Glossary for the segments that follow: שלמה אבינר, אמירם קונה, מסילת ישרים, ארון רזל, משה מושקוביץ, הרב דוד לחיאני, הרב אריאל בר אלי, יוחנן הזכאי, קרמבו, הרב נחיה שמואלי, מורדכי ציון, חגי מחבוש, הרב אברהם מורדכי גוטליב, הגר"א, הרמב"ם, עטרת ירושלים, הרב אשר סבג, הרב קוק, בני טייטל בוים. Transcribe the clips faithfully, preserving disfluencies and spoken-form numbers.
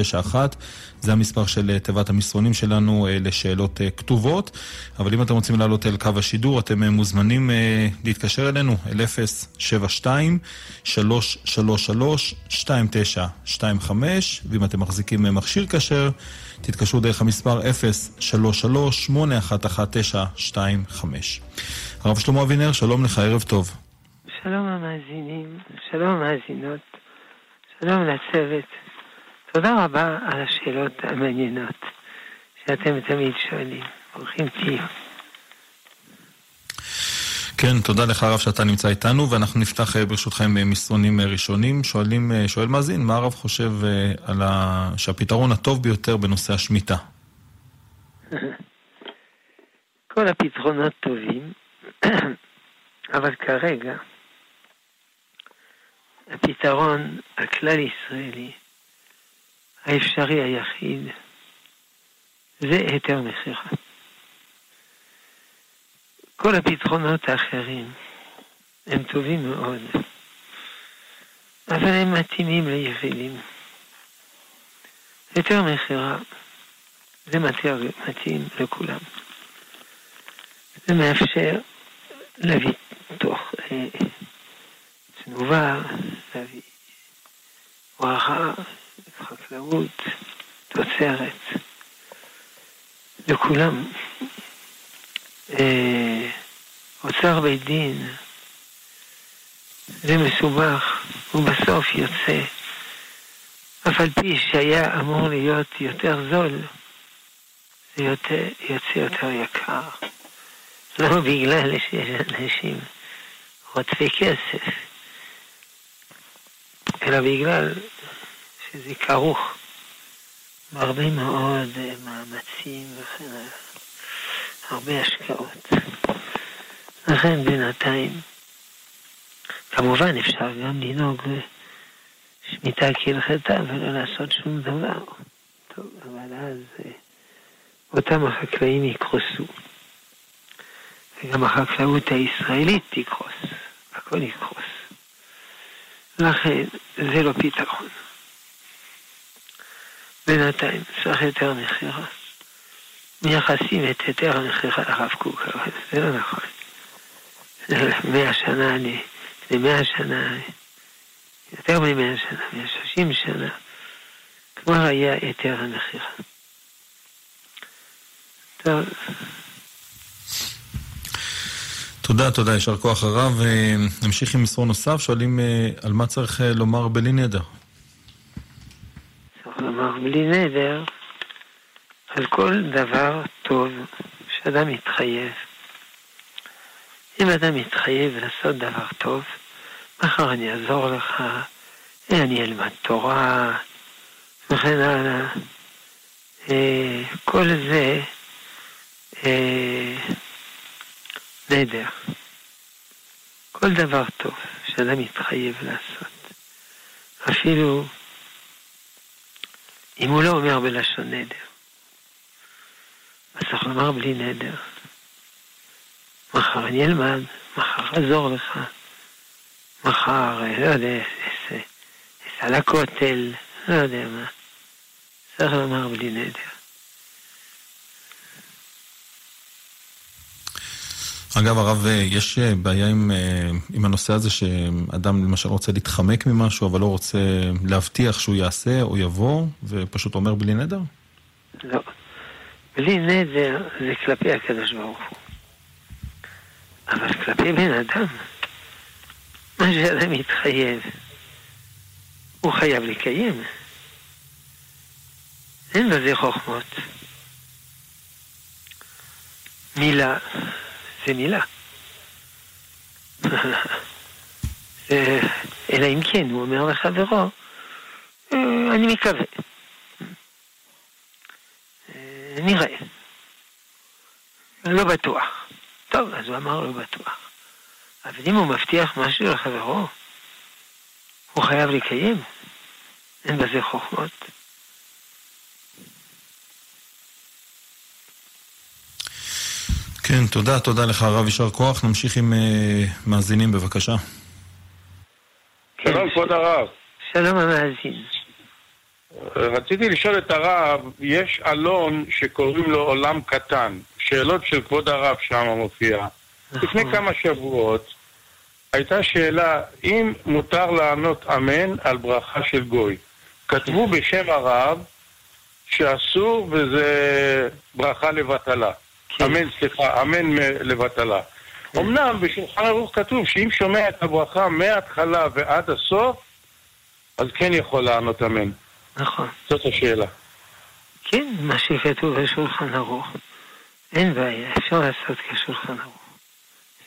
תשע אחת, זה המספר של תיבת המסרונים שלנו לשאלות כתובות, אבל אם אתם רוצים לעלות אל קו השידור, אתם מוזמנים להתקשר אלינו, אל אפס שבעים ושתיים שלוש שלוש שלוש שתיים תשע שתיים חמש, ואם אתם מחזיקים מכשיר כשר, תתקשרו דרך המספר אפס שלוש שלוש שמונה אחת אחת תשע שתיים חמש. הרב שלמה אבינר, שלום לך, ערב טוב. שלום המאזינים, שלום המאזינות, שלום לצוות. תודה רבה על השאלות המעניינות שאתם תמיד שואלים. ברוכים תהיו. כן, תודה לך הרב שאתה נמצא איתנו, ואנחנו נפתח ברשותכם מסרונים ראשונים. שואלים, שואל מאזין, מה הרב חושב על ה... שהפתרון הטוב ביותר בנושא השמיטה? כל הפתרונות טובים, אבל כרגע הפתרון הכלל ישראלי האפשרי היחיד זה היתר מחירה. כל הפתרונות האחרים הם טובים מאוד, אבל הם מתאימים ליבלים. היתר מחירה זה מתאים לכולם. זה מאפשר להביא תוך תנובה, להביא ורחה, חקלאות, תוצרת, לכולם. אה, אוצר בית דין, זה מסובך, ובסוף יוצא, אף על פי שהיה אמור להיות יותר זול, זה יותר, יוצא יותר יקר. לא בגלל שיש אנשים רודפי כסף, אלא בגלל שזה כרוך בהרבה מאוד מאמצים וכן הרבה השקעות. לכן בינתיים כמובן אפשר גם לנהוג שמיטה כהלכתה ולא לעשות שום דבר טוב, אבל אז אותם החקלאים יקרוסו וגם החקלאות הישראלית תקרוס, הכל יקרוס. לכן זה לא פתרון. בינתיים צריך יותר מחירה. מייחסים את יותר מחירה לרב קוק, אבל זה לא נכון. מאה שנה, למאה שנה, יותר ממאה שנה, מאה שלושים שנה, כבר היה יותר מחירה. טוב. תודה, תודה, ישר כוח הרב. נמשיך עם מסרון נוסף, שואלים על מה צריך לומר בלי נדר. צריך לומר בלי נדר על כל דבר טוב שאדם מתחייב. אם אדם מתחייב לעשות דבר טוב, מחר אני אעזור לך, אני אלמד תורה, וכן הלאה. כל זה נדר. כל דבר טוב שאדם מתחייב לעשות, אפילו אם הוא לא אומר בלשון נדר, אז צריך לומר בלי נדר. מחר אני אלמד, מחר עזור לך, מחר, לא יודע, אסע לכותל, לא יודע מה. צריך לומר בלי נדר. אגב הרב, יש בעיה עם, עם הנושא הזה שאדם למשל רוצה להתחמק ממשהו, אבל לא רוצה להבטיח שהוא יעשה או יבוא, ופשוט אומר בלי נדר? לא. בלי נדר זה כלפי הקדוש ברוך הוא. אבל כלפי בן אדם, מה שאדם מתחייב, הוא חייב לקיים. אין בזה חוכמות. מילה... זה מילה. אלא אם כן, הוא אומר לחברו, אני מקווה. נראה. לא בטוח. טוב, אז הוא אמר לא בטוח. אבל אם הוא מבטיח משהו לחברו, הוא חייב לקיים. אין בזה חוכמות. כן, תודה, תודה לך הרב ישר כוח. נמשיך עם uh, מאזינים בבקשה. כן, שלום כבוד הרב. שלום המאזין. רציתי לשאול את הרב, יש אלון שקוראים לו עולם קטן, שאלות של כבוד הרב שם מופיע. לפני כמה שבועות הייתה שאלה, אם מותר לענות אמן על ברכה של גוי. כתבו בשם הרב שאסור וזה ברכה לבטלה. אמן, סליחה, אמן לבטלה. אמנם בשולחן ערוך כתוב שאם שומע את הברכה מההתחלה ועד הסוף, אז כן יכול לענות אמן. נכון. זאת השאלה. כן, מה שכתוב בשולחן ערוך. אין בעיה, אפשר לעשות כשולחן ערוך.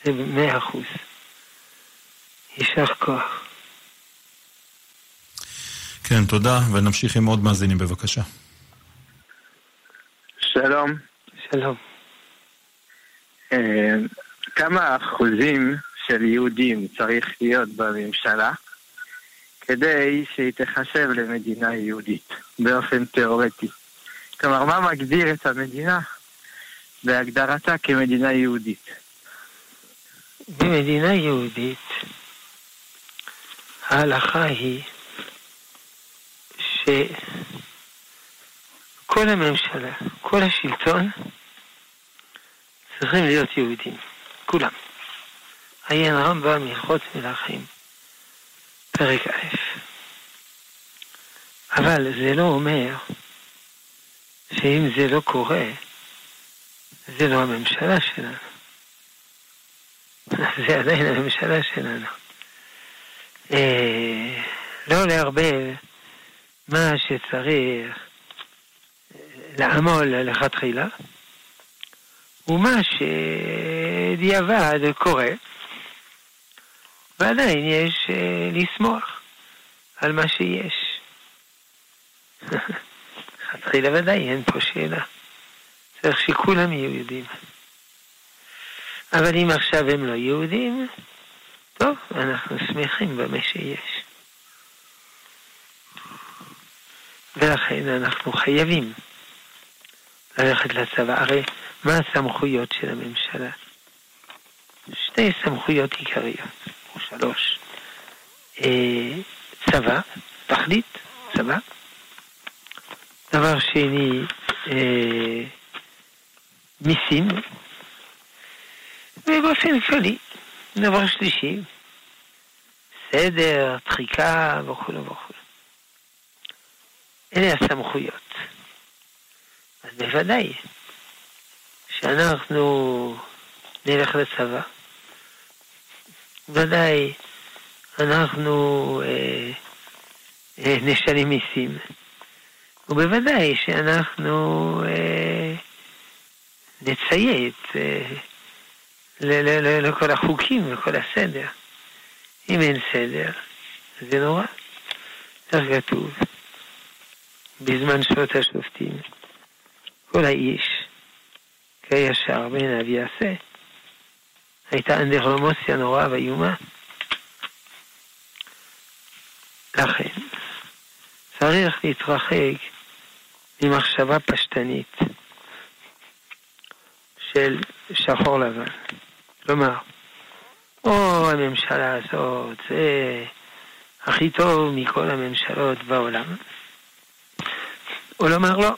זה מאה אחוז. יישר כוח. כן, תודה, ונמשיך עם עוד מאזינים, בבקשה. שלום. שלום. כמה אחוזים של יהודים צריך להיות בממשלה כדי שהיא תחשב למדינה יהודית באופן תיאורטי? כלומר, מה מגדיר את המדינה בהגדרתה כמדינה יהודית? במדינה יהודית ההלכה היא שכל הממשלה, כל השלטון צריכים להיות יהודים, כולם. עיין הרמב"ם הלכות מלכים, פרק א'. אבל זה לא אומר שאם זה לא קורה, זה לא הממשלה שלנו. זה עדיין הממשלה שלנו. אה, לא להרבה מה שצריך לעמול הלכת חילה, ומה שדיעבד קורה, ועדיין יש לסמוך על מה שיש. התחילה ודאי, אין פה שאלה. צריך שכולם יהודים. אבל אם עכשיו הם לא יהודים, טוב, אנחנו שמחים במה שיש. ולכן אנחנו חייבים ללכת לצבא. הרי מה הסמכויות של הממשלה? שתי סמכויות עיקריות, או שלוש. צבא, תחליט, צבא. דבר שני, מיסים. ובאופן כללי, דבר שלישי, סדר, דחיקה וכו' וכו'. אלה הסמכויות. אז בוודאי שאנחנו נלך לצבא, ודאי אנחנו אה, אה, נשלים מיסים, ובוודאי שאנחנו אה, נציית אה, ל- ל- ל- לכל החוקים, לכל הסדר. אם אין סדר, זה נורא. כך כתוב בזמן שעות השופטים, כל האיש כישר בעיניו יעשה. הייתה אנדרלמוסיה נוראה ואיומה. לכן צריך להתרחק ממחשבה פשטנית של שחור לבן. כלומר, או הממשלה הזאת זה הכי טוב מכל הממשלות בעולם, או לומר לא,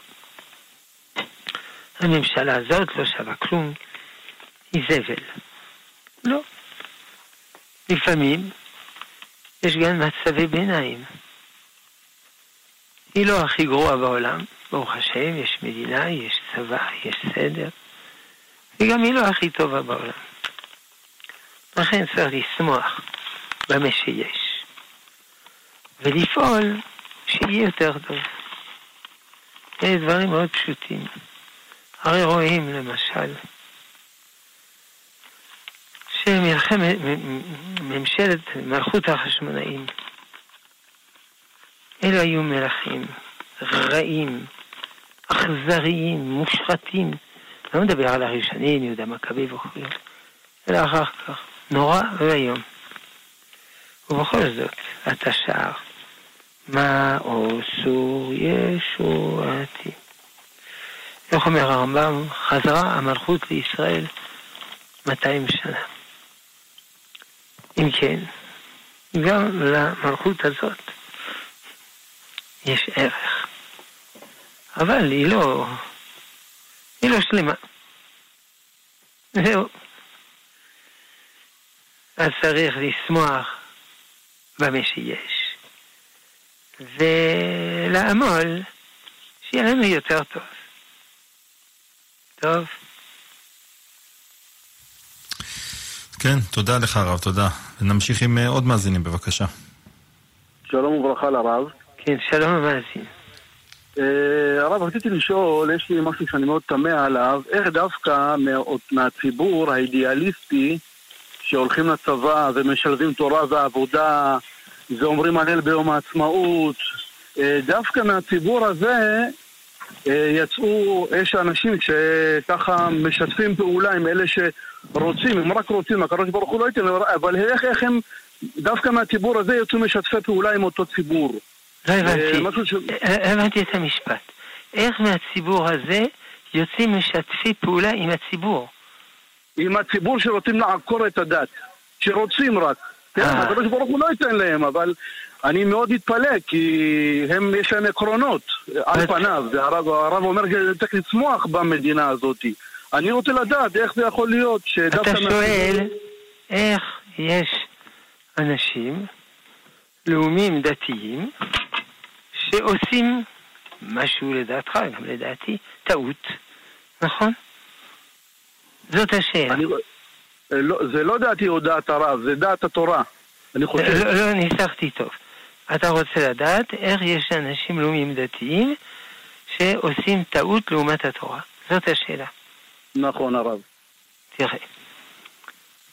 הממשלה הזאת לא שווה כלום, היא זבל. לא. לפעמים יש גם מצבי ביניים. היא לא הכי גרועה בעולם, ברוך השם, יש מדינה, יש צבא, יש סדר, וגם היא לא הכי טובה בעולם. לכן צריך לשמוח במה שיש, ולפעול שיהיה יותר טוב. אלה דברים מאוד פשוטים. הרי רואים למשל שמלחמת ממשלת מלכות החשמונאים, אלו היו מלכים רעים, אכזריים, מושחתים. לא מדבר על הראשונים, יהודה מכבי וכו', אלא אחר כך נורא והיום. ובכל זאת אתה שר, מה עושו ישועתי. איך אומר הרמב"ם, חזרה המלכות לישראל מאתיים שנה. אם כן, גם למלכות הזאת יש ערך. אבל היא לא, היא לא שלמה. זהו. אז צריך לשמוח במה שיש. ולעמול שיהיה לנו יותר טוב. טוב. כן, תודה לך הרב, תודה. ונמשיך עם עוד מאזינים, בבקשה. שלום וברכה לרב. כן, שלום ומאזין. הרב, רציתי לשאול, יש לי משהו שאני מאוד תמה עליו, איך דווקא מהציבור האידיאליסטי שהולכים לצבא ומשלבים תורה ועבודה ואומרים הלל ביום העצמאות, דווקא מהציבור הזה יצאו, יש אנשים שככה משתפים פעולה עם אלה שרוצים, הם רק רוצים, הקדוש ברוך הוא לא ייתן, אבל איך, איך הם דווקא מהציבור הזה יצאו משתפי פעולה עם אותו ציבור? לא הבנתי, ש... הבנתי את המשפט. איך מהציבור הזה יוצאים משתפי פעולה עם הציבור? עם הציבור שרוצים לעקור את הדת, שרוצים רק. הקדוש ברוך הוא לא ייתן להם, אבל אני מאוד מתפלא, כי הם, יש להם עקרונות על פניו. הרב, הרב אומר, צריך לצמוח במדינה הזאת. אני רוצה לדעת איך זה יכול להיות. אתה שואל, איך יש אנשים, לאומים דתיים, שעושים משהו לדעתך, גם לדעתי, טעות, נכון? זאת השאלה. אני... לא, זה לא דעתי או דעת הרב, זה דעת התורה. אני חושב... לא, לא ניסחתי טוב. אתה רוצה לדעת איך יש אנשים לאומים דתיים שעושים טעות לעומת התורה. זאת השאלה. נכון הרב. תראה,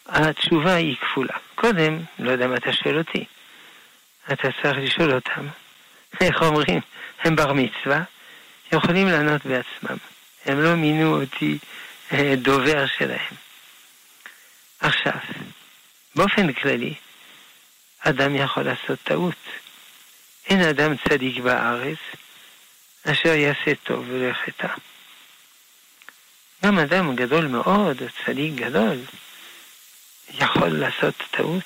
התשובה היא כפולה. קודם, לא יודע מה אתה שואל אותי. אתה צריך לשאול אותם. איך אומרים? הם בר מצווה, יכולים לענות בעצמם. הם לא מינו אותי דובר שלהם. עכשיו, באופן כללי, אדם יכול לעשות טעות. אין אדם צדיק בארץ אשר יעשה טוב ולא יחטא. גם אדם גדול מאוד, צדיק גדול, יכול לעשות טעות.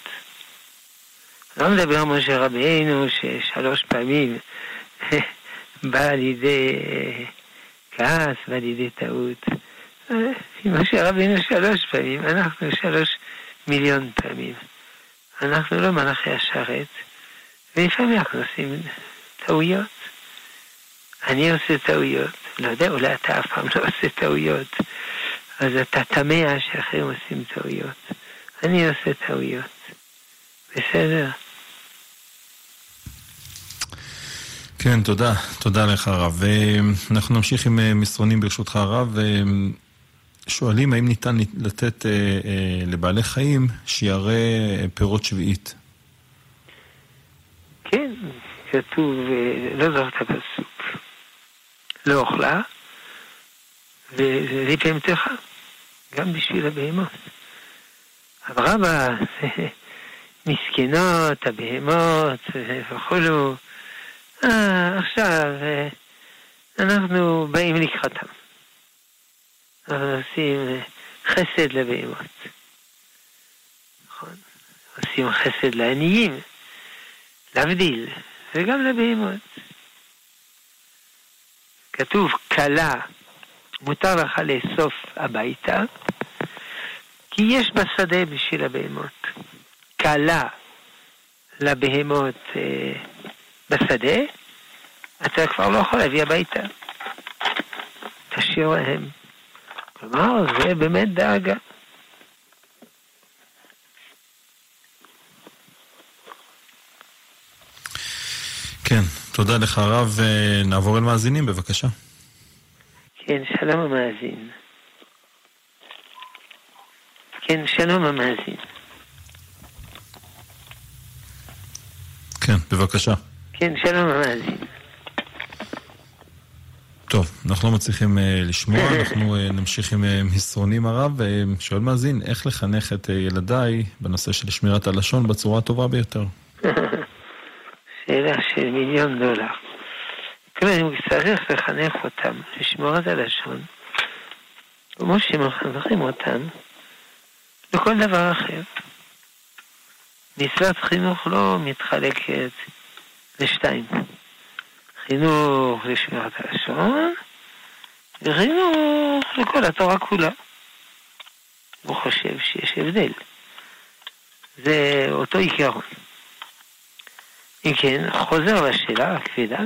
לא מדבר משה רבינו ששלוש פעמים בא לידי כעס, בא לידי טעות. משה רבינו שלוש פעמים, אנחנו שלוש מיליון פעמים. אנחנו לא מלאכי השרת, ולפעמים אנחנו עושים טעויות. אני עושה טעויות, לא יודע, אולי אתה אף פעם לא עושה טעויות, אז אתה תמיה שאחרים עושים טעויות. אני עושה טעויות. בסדר. כן, תודה. תודה לך הרב. אנחנו נמשיך עם מסרונים ברשותך הרב. שואלים האם ניתן לתת לבעלי חיים שירי פירות שביעית? כן, כתוב, לא זוכת הפסוק. לא אוכלה, ולפעמתך, גם בשביל הבהמות. אבל רבה, מסכנות, הבהמות, וכולו. אה, עכשיו, אנחנו באים לקראתם. אנחנו עושים חסד לבהמות. נכון? עושים חסד לעניים, להבדיל, וגם לבהמות. כתוב, קלה, מותר לך לאסוף הביתה, כי יש בשדה בשביל הבהמות. קלה לבהמות אה, בשדה, אתה כבר לא יכול להביא הביתה. תשאיר להם. כלומר, זה באמת דאגה. כן, תודה לך הרב. נעבור אל מאזינים, בבקשה. כן, שלום המאזין. כן, שלום המאזין. כן, בבקשה. כן, שלום המאזין. טוב, אנחנו לא מצליחים uh, לשמוע, אנחנו uh, נמשיך עם uh, מסרונים הרב. Uh, שואל מאזין, איך לחנך את uh, ילדיי בנושא של שמירת הלשון בצורה הטובה ביותר? שאלה של מיליון דולר. כל אני צריך לחנך אותם לשמירת הלשון, כמו שמחנכים אותם לכל דבר אחר. מצוות חינוך לא מתחלקת לשתיים. חינוך לשמירת הלשון, וחינוך לכל התורה כולה. הוא חושב שיש הבדל. זה אותו עיקרון. אם כן, חוזר לשאלה הכבידה,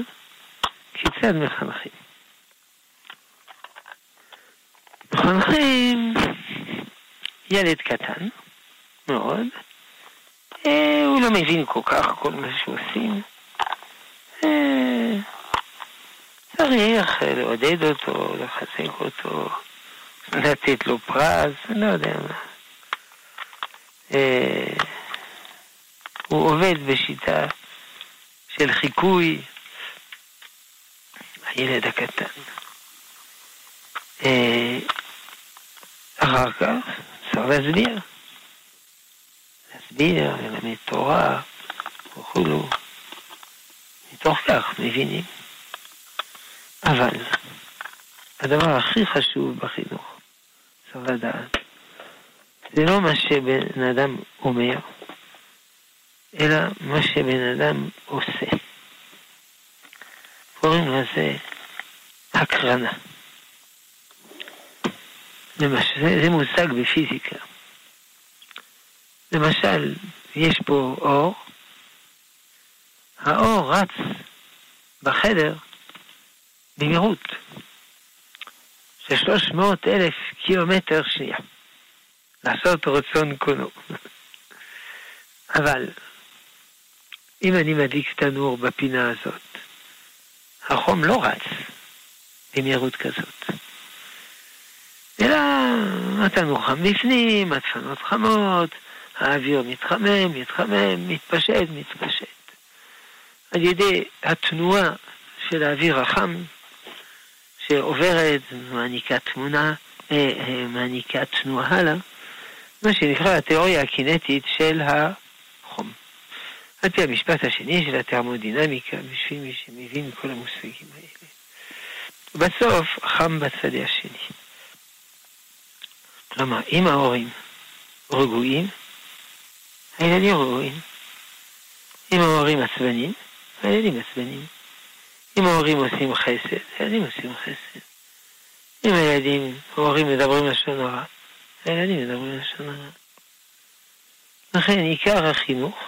כיצד מחנכים? מחנכים ילד קטן מאוד, הוא לא מבין כל כך כל מה שעושים, צריך לעודד אותו, לחזק אותו, לתת לו פרס, לא יודע מה. הוא עובד בשיטה של חיקוי. הילד הקטן אחר כך צריך להסביר להסביר ולמד תורה וכולו, מתוך כך מבינים. אבל הדבר הכי חשוב בחינוך, צריך לדעת, זה לא מה שבן אדם אומר, אלא מה שבן אדם עושה. קוראים לזה הקרנה. למשל, זה מושג בפיזיקה. למשל, יש פה אור, האור רץ בחדר במהירות של שלוש מאות אלף קילומטר שנייה. לעשות רצון קונו. אבל אם אני מדליק תנור בפינה הזאת, החום לא רץ במהירות כזאת, אלא התנור חם בפנים, הדפנות חמות, האוויר מתחמם, מתחמם, מתפשט, מתפשט. על ידי התנועה של האוויר החם שעוברת, מעניקה תמונה, מעניקה תנועה הלאה, מה שנקרא התיאוריה הקינטית של החום. על פי המשפט השני של התרמודינמיקה, בשביל מי שמבין כל המושגים האלה. בסוף, חם בצדה השני. כלומר, אם ההורים רגועים, הילדים רגועים. אם ההורים עצבנים, הילדים עצבנים. אם ההורים עושים חסד, הילדים עושים חסד. אם הילדים, ההורים מדברים לשון הרע, הילדים מדברים לשון הרע. לכן, עיקר החינוך,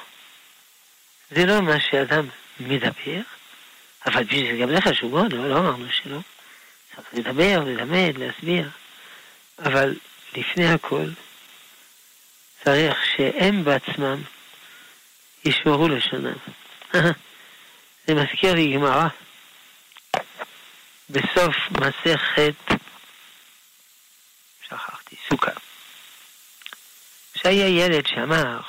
זה לא מה שאדם מדבר, אבל זה גם לך שוב מאוד, לא, לא אמרנו שלא. צריך לדבר, ללמד, להסביר. אבל לפני הכל, צריך שהם בעצמם ישמרו לשונם. זה מזכיר לי גמרא. בסוף מסכת, שכחתי, סוכה. שהיה ילד שאמר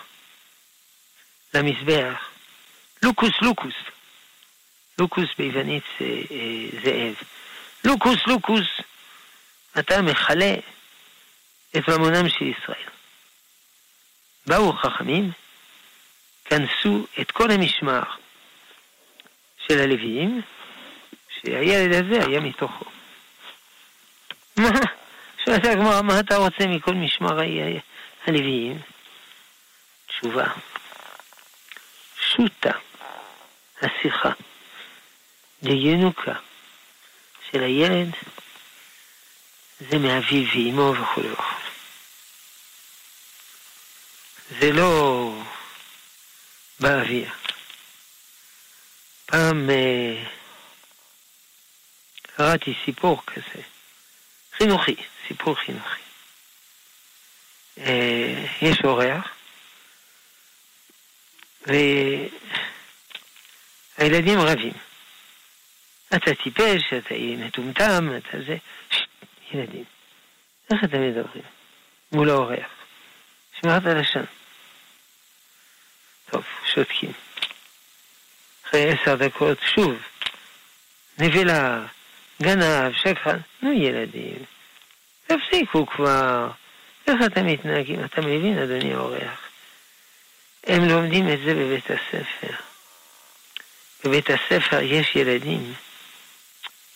למזבח, לוקוס, לוקוס. לוקוס ביוונית זה זאב. לוקוס, לוקוס, אתה מחלה את ממונם של ישראל. באו חכמים, כנסו את כל המשמר של הלוויים, שהילד הזה היה מתוכו. מה? שאתה גמר, מה אתה רוצה מכל משמר הלוויים? תשובה. שוטה. השיחה, לינוקה של הילד, זה מאביו ואימו וכו'. זה לא באוויר. פעם אה, קראתי סיפור כזה, חינוכי, סיפור חינוכי. אה, יש אורח, ו... הילדים רבים. אתה טיפש, אתה מטומטם, אתה זה... שט, ילדים. איך אתם מדברים? מול האורח. שמרת הלשון. טוב, שותקים. אחרי עשר דקות, שוב. נבלה, גנב, שקרן. נו, ילדים. תפסיקו כבר. איך אתם מתנהגים? אתה מבין, אדוני האורח. הם לומדים את זה בבית הספר. בבית הספר יש ילדים,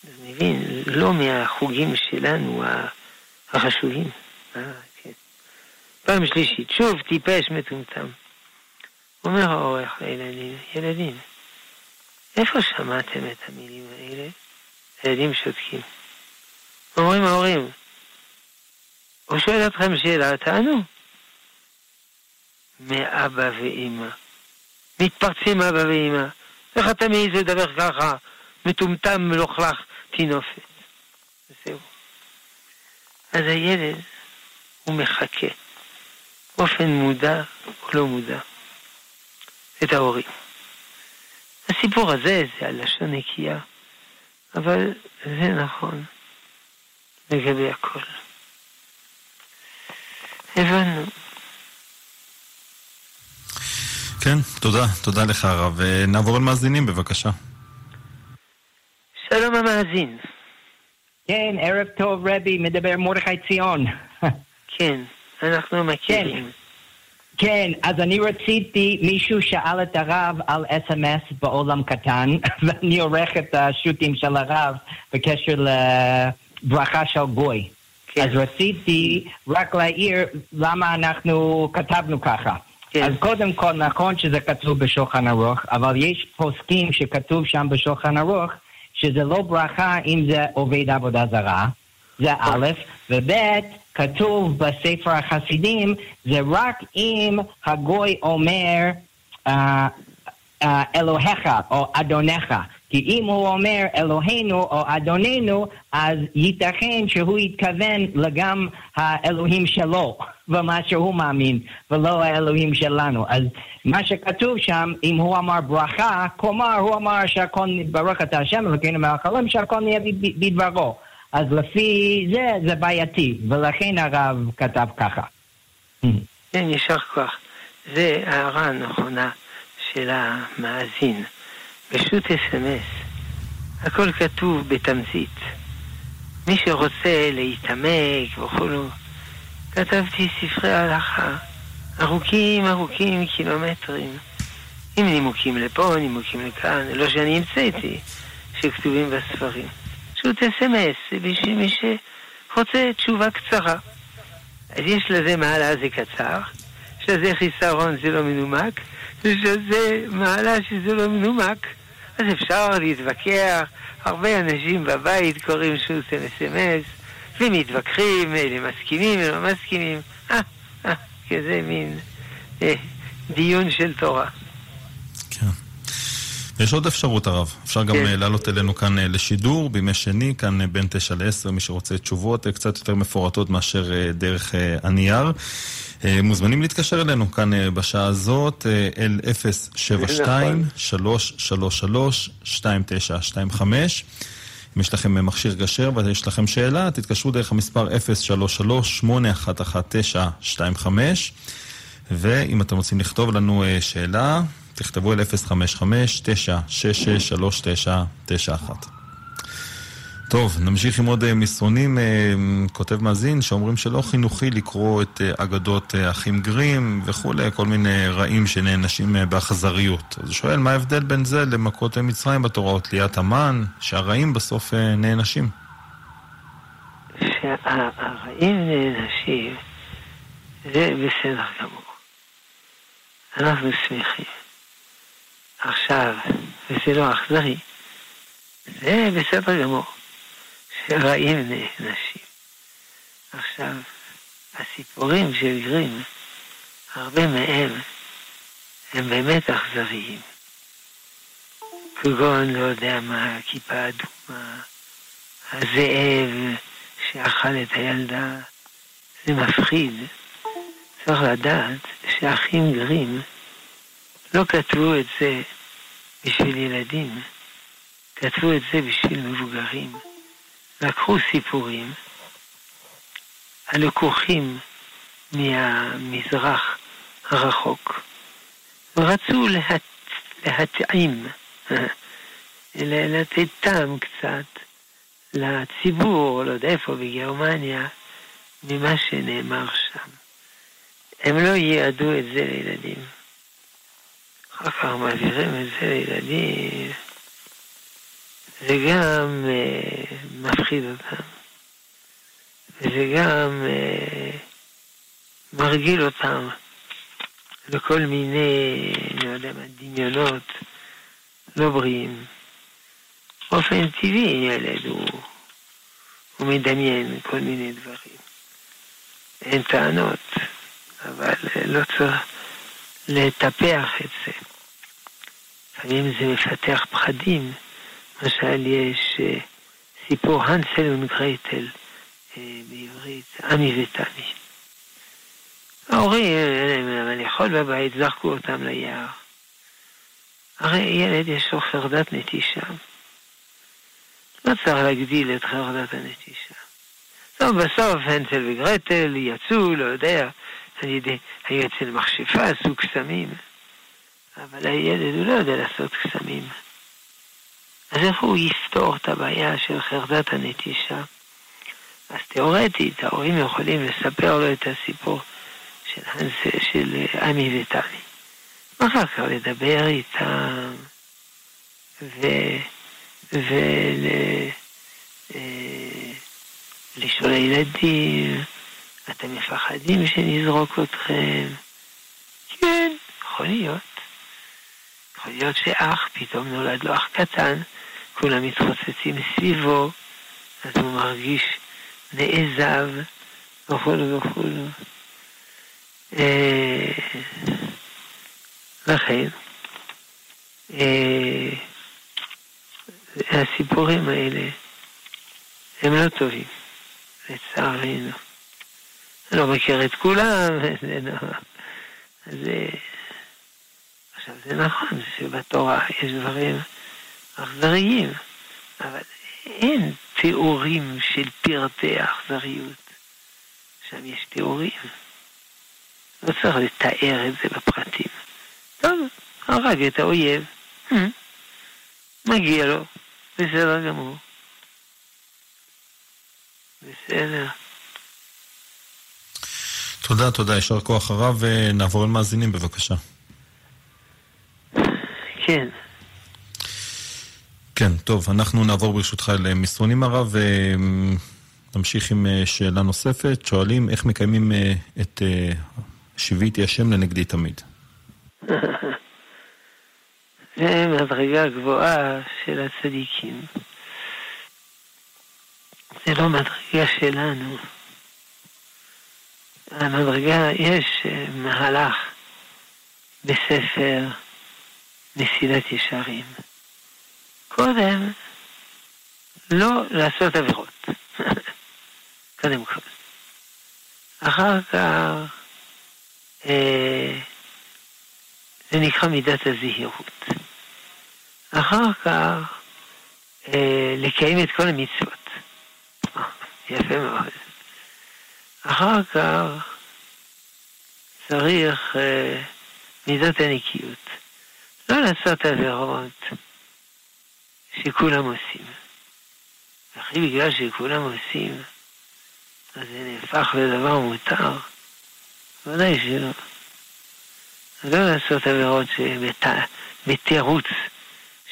אני מבין, לא מהחוגים שלנו החשובים. אה, כן. פעם שלישית, שוב טיפש מטומטם. אומר האורח לילדים, ילדים, איפה שמעתם את המילים האלה? הילדים שותקים. אומרים ההורים, הוא שואל אתכם שאלה, תענו. מאבא ואמא. מתפרצים אבא ואמא. איך אתה מעיז לדבר ככה? מטומטם מלוכלך תינופת. זהו. אז הילד הוא מחכה. באופן מודע או לא מודע. את ההורים. הסיפור הזה זה על לשון נקייה, אבל זה נכון לגבי הכל. הבנו. כן, תודה, תודה לך הרב. נעבור על מאזינים בבקשה. שלום המאזין. כן, ערב טוב רבי, מדבר מורדכי ציון. כן, אנחנו מכירים. כן, אז אני רציתי, מישהו שאל את הרב על אס אם אס בעולם קטן, ואני עורך את השוטים של הרב בקשר לברכה של גוי. כן. אז רציתי רק להעיר למה אנחנו כתבנו ככה. כן. אז קודם כל, נכון שזה כתוב בשולחן ערוך, אבל יש פוסקים שכתוב שם בשולחן ערוך, שזה לא ברכה אם זה עובד עבודה זרה, זה א', וב', כתוב בספר החסידים, זה רק אם הגוי אומר uh, uh, אלוהיך או אדונך. כי אם הוא אומר אלוהינו או אדוננו, אז ייתכן שהוא יתכוון לגם האלוהים שלו, ומה שהוא מאמין, ולא האלוהים שלנו. אז מה שכתוב שם, אם הוא אמר ברכה, כלומר הוא אמר שהכל נתברך את השם, וכן אמר החלום שהכל נהיה בדברו. אז לפי זה, זה בעייתי, ולכן הרב כתב ככה. כן, ישר כוח. זה ההערה הנכונה של המאזין. פשוט אס אם אס. הכל כתוב בתמצית. מי שרוצה להתעמק וכולו, כתבתי ספרי הלכה, ארוכים ארוכים קילומטרים, עם נימוקים לפה, נימוקים לכאן, לא שאני המצאתי, שכתובים בספרים. פשוט אס אם אס, זה בשביל מי שרוצה תשובה קצרה. אז יש לזה מעלה, זה קצר, יש לזה חיסרון, זה לא מנומק, שזה מעלה שזה לא מנומק, אז אפשר להתווכח. הרבה אנשים בבית קוראים שוס אס אם אס ומתווכחים, אלה מסכימים, אלה לא מסכימים, אה, אה, כזה מין אה, דיון של תורה. כן. יש עוד אפשרות הרב, אפשר כן. גם לעלות אלינו כאן לשידור בימי שני, כאן בין תשע לעשר, מי שרוצה תשובות קצת יותר מפורטות מאשר דרך הנייר. מוזמנים להתקשר אלינו כאן בשעה הזאת אל אפס שבע שתיים שלוש שלוש שלוש שתיים תשע שתיים חמש. אם יש לכם מכשיר גשר ויש לכם שאלה, תתקשרו דרך המספר אפס שלוש שלוש שמונה אחת אחת תשע שתיים חמש. ואם אתם רוצים לכתוב לנו שאלה, תכתבו אל אפס חמש חמש תשע שש שש שלוש תשע תשע אחת. טוב, נמשיך עם עוד מסרונים, כותב מאזין, שאומרים שלא חינוכי לקרוא את אגדות אחים גרים וכו', כל מיני רעים שנאנשים באכזריות. אז שואל, מה ההבדל בין זה למכות מצרים בתורה או תליית המן, שהרעים בסוף נאנשים? שהרעים נאנשים, זה בסדר גמור. אנחנו שמחים. עכשיו, וזה לא אכזרי, זה בסדר גמור. רעים נשים. עכשיו, הסיפורים של גרים, הרבה מהם הם באמת אכזריים. כגון, לא יודע מה, כיפה אדומה, הזאב שאכל את הילדה, זה מפחיד. צריך לדעת שאחים גרים לא כתבו את זה בשביל ילדים, כתבו את זה בשביל מבוגרים. לקחו סיפורים הלקוחים מהמזרח הרחוק ורצו להת... להתאים לתת טעם קצת לציבור, לא יודע איפה בגרמניה, ממה שנאמר שם. הם לא יעדו את זה לילדים, אחר כך מעבירים את זה לילדים, זה גם uh, מפחיד אותם, וזה גם uh, מרגיל אותם לכל מיני, אני יודע מה, דמיונות דוברים. באופן טבעי ילד הוא, הוא מדמיין כל מיני דברים. אין טענות, אבל לא צריך לטפח את זה. לפעמים זה מפתח פחדים. למשל יש סיפור הנסל וגרייטל בעברית, עמי ותמי. ההורים אבל לאכול בבית, זרקו אותם ליער. הרי ילד יש לו חרדת נטישה. לא צריך להגדיל את חרדת הנטישה. טוב, בסוף הנסל וגרטל יצאו, לא יודע, על ידי, היו אצל מכשפה, עשו קסמים. אבל הילד הוא לא יודע לעשות קסמים. אז איך הוא יפתור את הבעיה של חרדת הנטישה? אז תיאורטית, ההורים יכולים לספר לו את הסיפור של הנסל, של עמי וטמי. אחר כך לדבר איתם ו... ול... לשאול הילדים, אתם מפחדים שנזרוק אתכם? כן, יכול להיות. יכול להיות שאח, פתאום נולד לו אח קטן, כולם מתחוצצים סביבו, אז הוא מרגיש נעזב, וכולו וכולו. לכן, הסיפורים האלה הם לא טובים, לצערנו. אני לא מכיר את כולם, זה נכון. זה... עכשיו, זה נכון שבתורה יש דברים אכזריים, אבל אין תיאורים של פרטי האכזריות. שם יש תיאורים. לא צריך לתאר את זה בפרטים. טוב, הרג את האויב. מגיע לו. בסדר גמור. בסדר. תודה, תודה. ישר כוח הרב, ונעבור אל מאזינים, בבקשה. כן. כן, טוב. אנחנו נעבור ברשותך למסרונים הרב, ונמשיך עם שאלה נוספת. שואלים איך מקיימים את שיביתי השם לנגדי תמיד. זה מדרגה גבוהה של הצדיקים. זה לא מדרגה שלנו. המדרגה, יש מהלך בספר מסילת ישרים. קודם, לא לעשות עבירות. קודם כל. אחר כך, אה, זה נקרא מידת הזהירות. אחר כך, אה, לקיים את כל המצוות. יפה מאוד. אחר כך צריך אה, מידת הנקיות. לא לעשות עבירות שכולם עושים. וכי בגלל שכולם עושים, אז זה נהפך לדבר מותר. ודאי שלא. לא לעשות עבירות שבתירוץ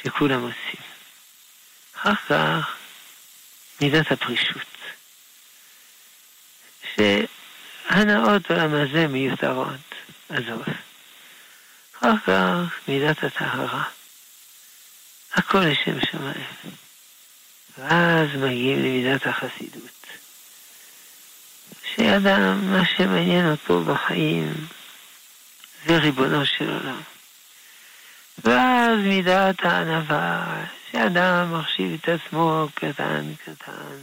שכולם עושים. אחר כך מידת הפרישות. שהנאות עולם הזה מיותרות, עזוב. אחר כך מידת הטהרה. הכל לשם שמיים. ואז מגיעים למידת החסידות. שאדם, מה שמעניין אותו בחיים, זה ריבונו של עולם. ואז מידת הענווה, שאדם מחשיב את עצמו קטן קטן,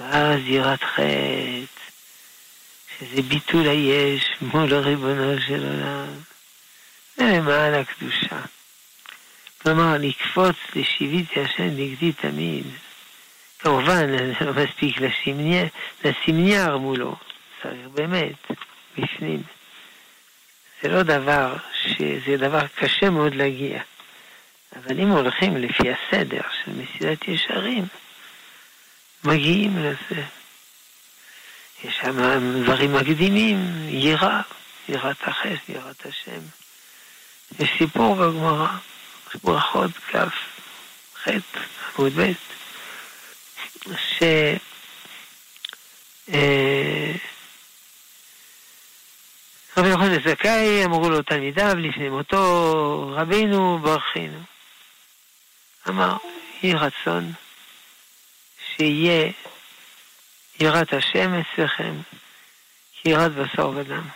ואז יראת חטא, שזה ביטול היש מול ריבונו של עולם, ולמען הקדושה. כלומר, לקפוץ לשיביתי השם נגדי תמיד, כמובן, זה לא מספיק לסמניאר, לסמניאר מולו, צריך באמת, בפנים. זה לא דבר, שזה דבר קשה מאוד להגיע. אבל אם הולכים לפי הסדר של מסילת ישרים, מגיעים לזה. יש שם דברים מקדימים, יראה, יראת החס, יראת השם. יש סיפור בגמרא, ברכות כף, חטא, עמוד בית, ש... רבי יוחנן הזכאי, אמרו לו תלמידיו לפני מותו, רבינו ברכינו. אמר, יהי רצון שיהיה יראת השם אצלכם, כי יראת בשר ודם.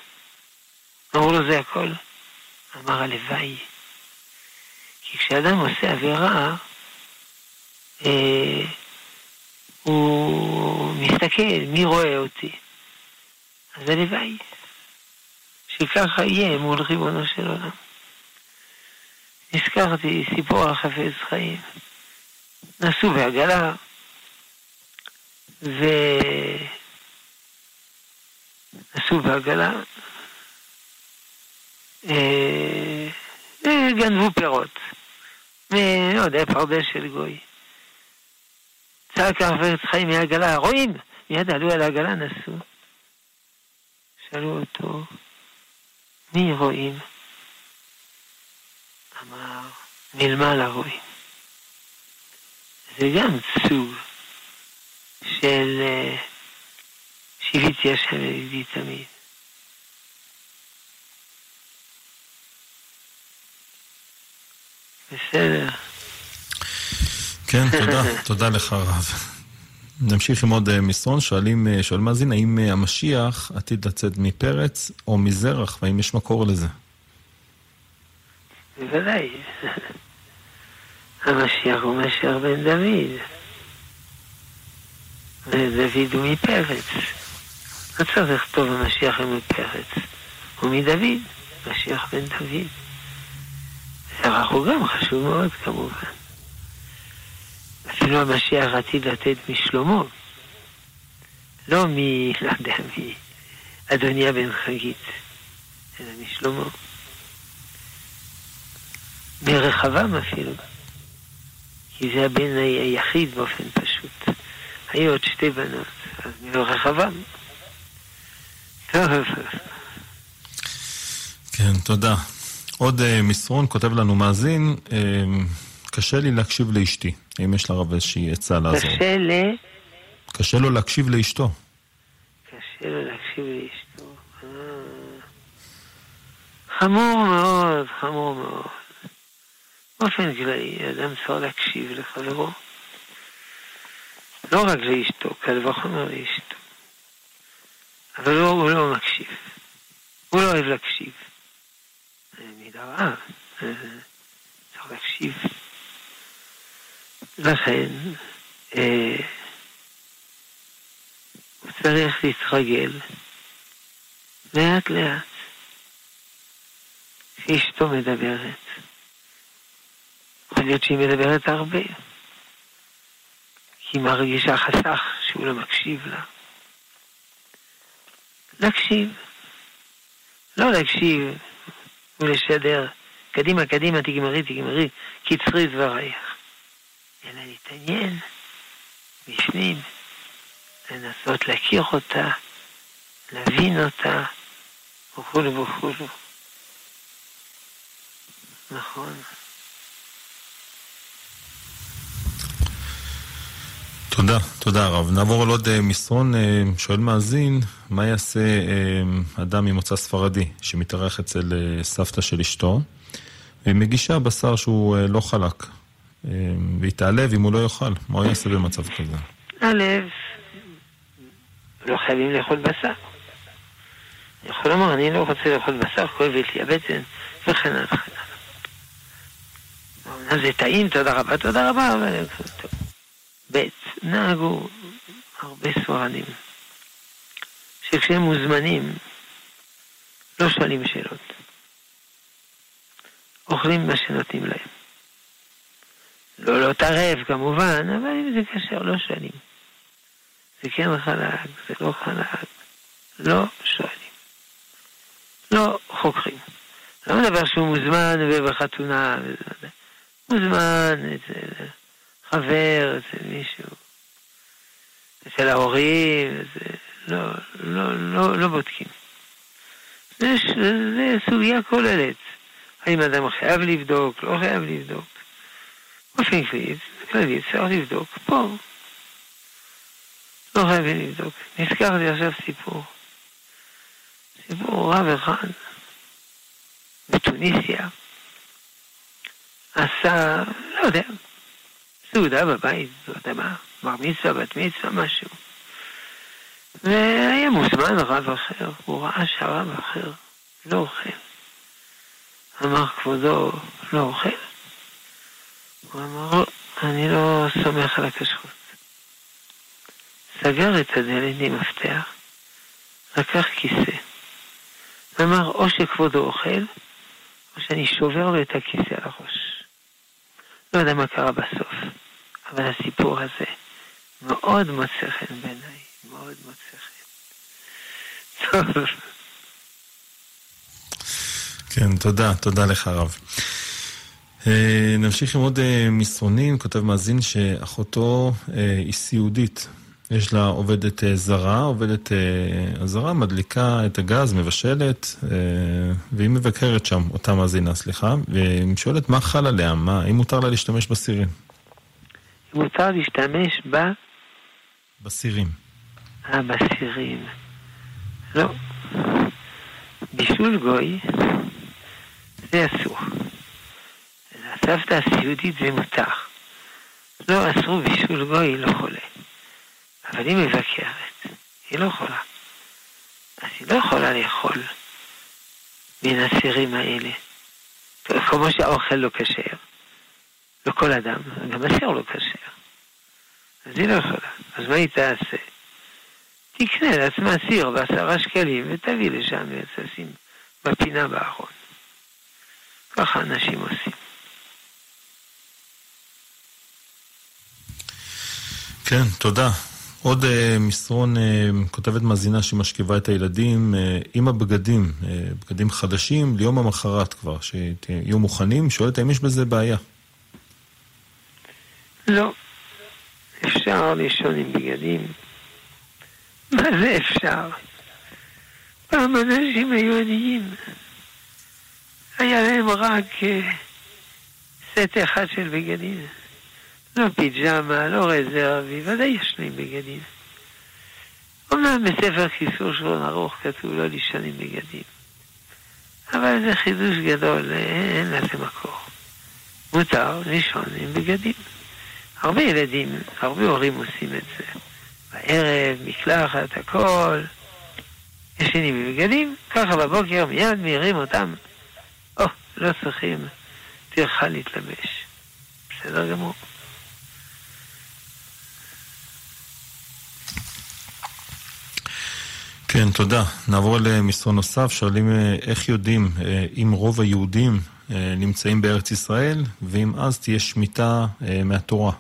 אמרו לו, זה הכל. אמר, הלוואי. כי כשאדם עושה עבירה, אה, הוא מסתכל, מי רואה אותי? אז הלוואי. שככה יהיה מול ריבונו של עולם. נזכרתי סיפור על חפץ חיים. נסעו בעגלה, ו... נסעו בעגלה, וגנבו פירות. לא יודע, פרדס של גוי. צעק החפץ חיים מהעגלה, רואים? מיד עלו על העגלה, נסעו. שאלו אותו, מי רואים? אמר, מלמעלה רואים. זה גם סוג של שיביתי השם לידי תמיד. בסדר. כן, תודה. תודה לך רב. נמשיך עם עוד מסרון, שואלים, שואל מאזין, האם המשיח עתיד לצאת מפרץ או מזרח, והאם יש מקור לזה? בוודאי. המשיח הוא משיח בן דוד. ודוד הוא מפרץ. לא צריך לכתוב המשיח הוא מפרץ. הוא מדוד, משיח בן דוד. זרח הוא גם חשוב מאוד כמובן. אפילו המשיח עתיד לתת משלמה, לא מ... לא יודע, מאדוניה בן חגית, אלא משלמה. מרחבם אפילו, כי זה הבן היחיד באופן פשוט. היו עוד שתי בנות, אז מרחבם. טוב. כן, תודה. עוד uh, מסרון כותב לנו מאזין, uh, קשה לי להקשיב לאשתי. האם יש לרב איזושהי עצה לעזור? קשה לי? קשה לו להקשיב לאשתו. קשה לו להקשיב לאשתו. אה. חמור מאוד, חמור מאוד. באופן כללי, אדם צריך להקשיב לחברו. לא רק לאשתו, קל וחומר לאשתו. אבל לא, הוא לא מקשיב. הוא לא אוהב להקשיב. מדרעה. צריך להקשיב. לכן, אה, הוא צריך להתרגל לאט לאט שאשתו מדברת. יכול להיות שהיא מדברת הרבה, כי היא מרגישה חסך שהוא לא מקשיב לה. להקשיב, לא להקשיב ולשדר, קדימה, קדימה, תגמרי, תגמרי, קיצרי דברייך. אלא להתעניין בפנים, לנסות להכיר אותה, להבין אותה, וכולו וכולו. נכון. תודה, תודה רב. נעבור על עוד מסרון, שואל מאזין, מה יעשה אדם ממוצא ספרדי שמתארח אצל סבתא של אשתו, ומגישה בשר שהוא לא חלק? והתעלב אם הוא לא יאכל, מה הוא יעשה במצב כזה? הלב לא חייבים לאכול בשר. אני יכול לומר, אני לא רוצה לאכול בשר, כואבת לי הבטן וכן הלאה. אז זה טעים, תודה רבה, תודה רבה. בית נהגו הרבה ספרדים שכשהם מוזמנים לא שואלים שאלות, אוכלים מה שנותנים להם. לא, לא תערב כמובן, אבל אם זה קשר, לא שואלים. זה כן חלק, זה לא חלק. לא שואלים. לא חוקרים. לא מדבר שהוא מוזמן ובחתונה, וזה, מוזמן אצל חבר, אצל מישהו, אצל ההורים, זה, לא, לא, לא, לא בודקים. זה, זה סוגיה כוללת. האם אדם חייב לבדוק, לא חייב לבדוק. באופן כללי, כללי, צריך לבדוק, פה. לא חייבים לבדוק. נזכרתי עכשיו סיפור. סיפור רב אחד, בטוניסיה, עשה, לא יודע, סעודה בבית, זו אדמה, בר מצווה, בת מצווה, משהו. והיה מוזמן רב אחר, הוא ראה שהרב אחר לא אוכל. אמר, כבודו לא אוכל? הוא אמר, אני לא סומך על הכשרות. סגר את הדלת עם מפתח, לקח כיסא. אמר, או שכבודו אוכל, או שאני שובר לו את הכיסא על הראש. לא יודע מה קרה בסוף, אבל הסיפור הזה מאוד מוצא חן בעיניי, מאוד מוצא חן. טוב. כן, תודה, תודה לך הרב. נמשיך עם עוד מסרונים, כותב מאזין שאחותו היא סיעודית. יש לה עובדת זרה, עובדת הזרה, מדליקה את הגז, מבשלת, והיא מבקרת שם, אותה מאזינה, סליחה, והיא שואלת מה חל עליה, מה, אם מותר לה להשתמש בסירים? אם מותר להשתמש ב... בסירים. אה, בסירים. לא. בישול גוי, זה אסור. הסבתא הסיעודית זה מותר. לא אסור בישול גוי, היא לא חולה. אבל היא מבקרת, היא לא חולה. אז היא לא יכולה לאכול מן הסירים האלה. כמו שהאוכל לא קשר, לא כל אדם, גם הסיר לא קשר. אז היא לא יכולה. אז מה היא תעשה? תקנה לעצמה סיר בעשרה שקלים ותביא לשם ותשים בפינה בארון. ככה אנשים עושים. כן, תודה. עוד מסרון, כותבת מזינה שמשכיבה את הילדים עם הבגדים, בגדים חדשים ליום המחרת כבר, שיהיו מוכנים, שואלת האם יש בזה בעיה? לא, אפשר לישון עם בגדים. מה זה אפשר? פעם אנשים היו עניים, היה להם רק סט אחד של בגדים. לא פיג'מה, לא רזרבי, ודאי יש לי בגדים. אומנם בספר חיסור שלו ארוך כתוב לא לישון עם בגדים. אבל זה חידוש גדול, אין לזה מקור. מותר לישון עם בגדים. הרבה ילדים, הרבה הורים עושים את זה. בערב, מקלחת, הכל. ישנים בבגדים, ככה בבוקר מיד מירים אותם. או, לא צריכים, תרחה להתלבש. בסדר גמור. כן, תודה. נעבור למסרון נוסף, שואלים איך יודעים אם רוב היהודים נמצאים בארץ ישראל, ואם אז תהיה שמיטה מהתורה.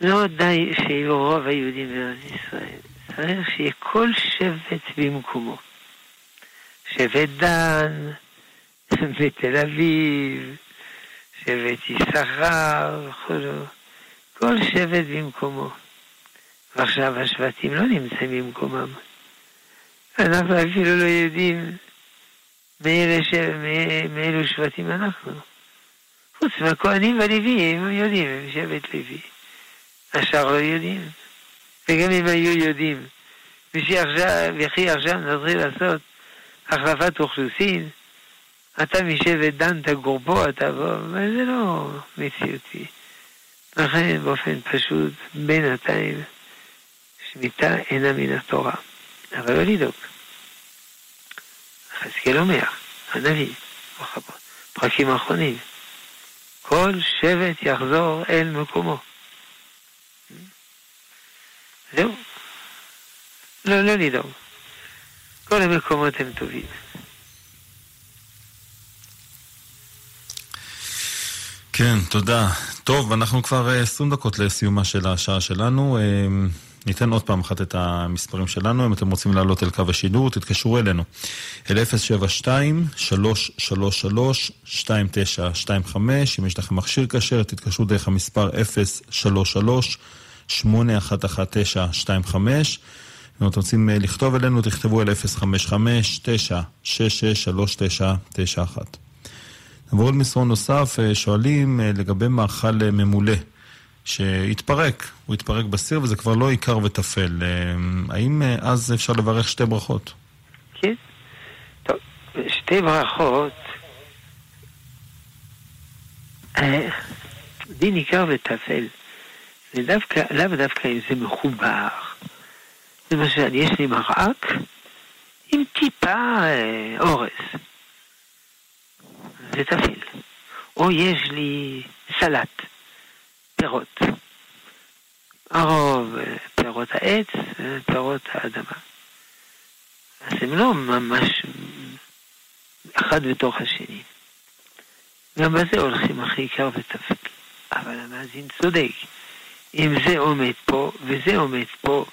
לא די שיהיו רוב היהודים בארץ ישראל. צריך שיהיה כל שבט במקומו. שבט דן, בתל אביב, שבט יששכר, כל שבט במקומו. ועכשיו השבטים לא נמצאים במקומם. אנחנו אפילו לא יודעים מאלו, ש... מאלו שבטים אנחנו. חוץ מהכהנים והלוויים, הם יודעים, הם שבט לוי. השאר לא יודעים. וגם אם היו יודעים, וכי עכשיו נתחיל לעשות החלפת אוכלוסין, אתה משבט דן, אתה גורבו, אתה בוא, אבל זה לא מציאותי. לכן באופן פשוט, בינתיים, שמיטה אינה מן התורה, אבל לא לדאוג. חזקאל אומר, הנביא, פרקים האחרונים, כל שבט יחזור אל מקומו. זהו, לא, לא לדאוג. כל המקומות הם טובים. כן, תודה. טוב, אנחנו כבר עשרים דקות לסיומה של השעה שלנו. ניתן עוד פעם אחת את המספרים שלנו, אם אתם רוצים לעלות אל קו השידור, תתקשרו אלינו. אל אפס שבע שתיים שלוש שלוש שלוש שתיים תשע שתיים חמש, אם יש לכם מכשיר קשר, תתקשרו דרך המספר אפס שלוש שלוש שמונה אחת אחת תשע שתיים חמש, אם אתם רוצים לכתוב אלינו, תכתבו אל אפס חמש חמש תשע שש שש שלוש תשע תשע אחת. נעבור למסרון נוסף, שואלים לגבי מאכל ממולא. שהתפרק, הוא התפרק בסיר וזה כבר לא עיקר וטפל. האם אז אפשר לברך שתי ברכות? כן. טוב, שתי ברכות דין עיקר וטפל. ודווקא, לאו דווקא אם זה מחובר. למשל, יש לי מרק עם טיפה אה, אורז. זה טפל. או יש לי סלט, פירות. הרוב פירות העץ, פירות האדמה. אז הם לא ממש אחד בתוך השני. גם בזה הולכים הכי עיקר וטפל. אבל המאזין צודק. אם זה עומד פה וזה עומד פה,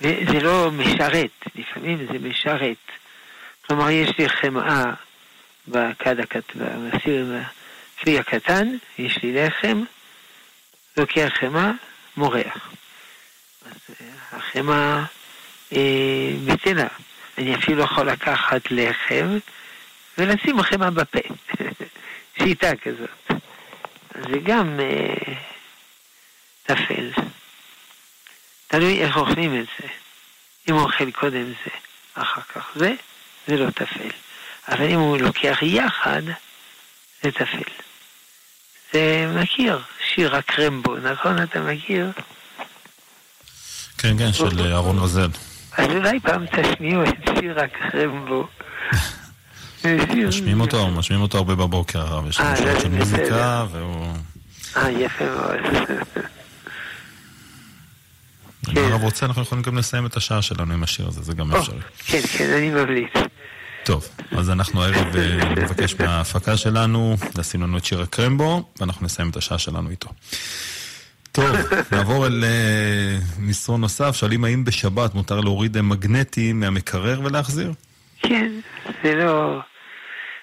וזה לא משרת, לפעמים זה משרת. כלומר, יש לי חמאה בכד הקטן, בסיר בפי הקטן, יש לי לחם, לוקח חמאה, מורח. אז החמאה אה, בטלה. אני אפילו יכול לקחת לחם ולשים חמאה בפה. שיטה כזאת. זה גם אה, תפל. תלוי איך אוכלים את זה. אם הוא אוכל קודם זה, אחר כך זה, זה לא תפל. אבל אם הוא לוקח יחד, זה תפל. זה מכיר, שיר הקרמבו, נכון? אתה מכיר? כן, כן, של ארון רזל. אז אולי פעם תשמיעו את שיר הקרמבו. משמיעים אותו, משמיעים אותו הרבה בבוקר, הרב. יש לנו שעות של מוזיקה, והוא... אה, יפה מאוד. אם הרב רוצה, אנחנו יכולים גם לסיים את השעה שלנו עם השיר הזה, זה גם אפשרי. כן, כן, אני מבליץ. טוב, אז אנחנו הערב נבקש מההפקה שלנו, לשים לנו את שיר הקרמבו, ואנחנו נסיים את השעה שלנו איתו. טוב, נעבור אל מסרון נוסף, שואלים האם בשבת מותר להוריד מגנטי מהמקרר ולהחזיר? כן, זה לא,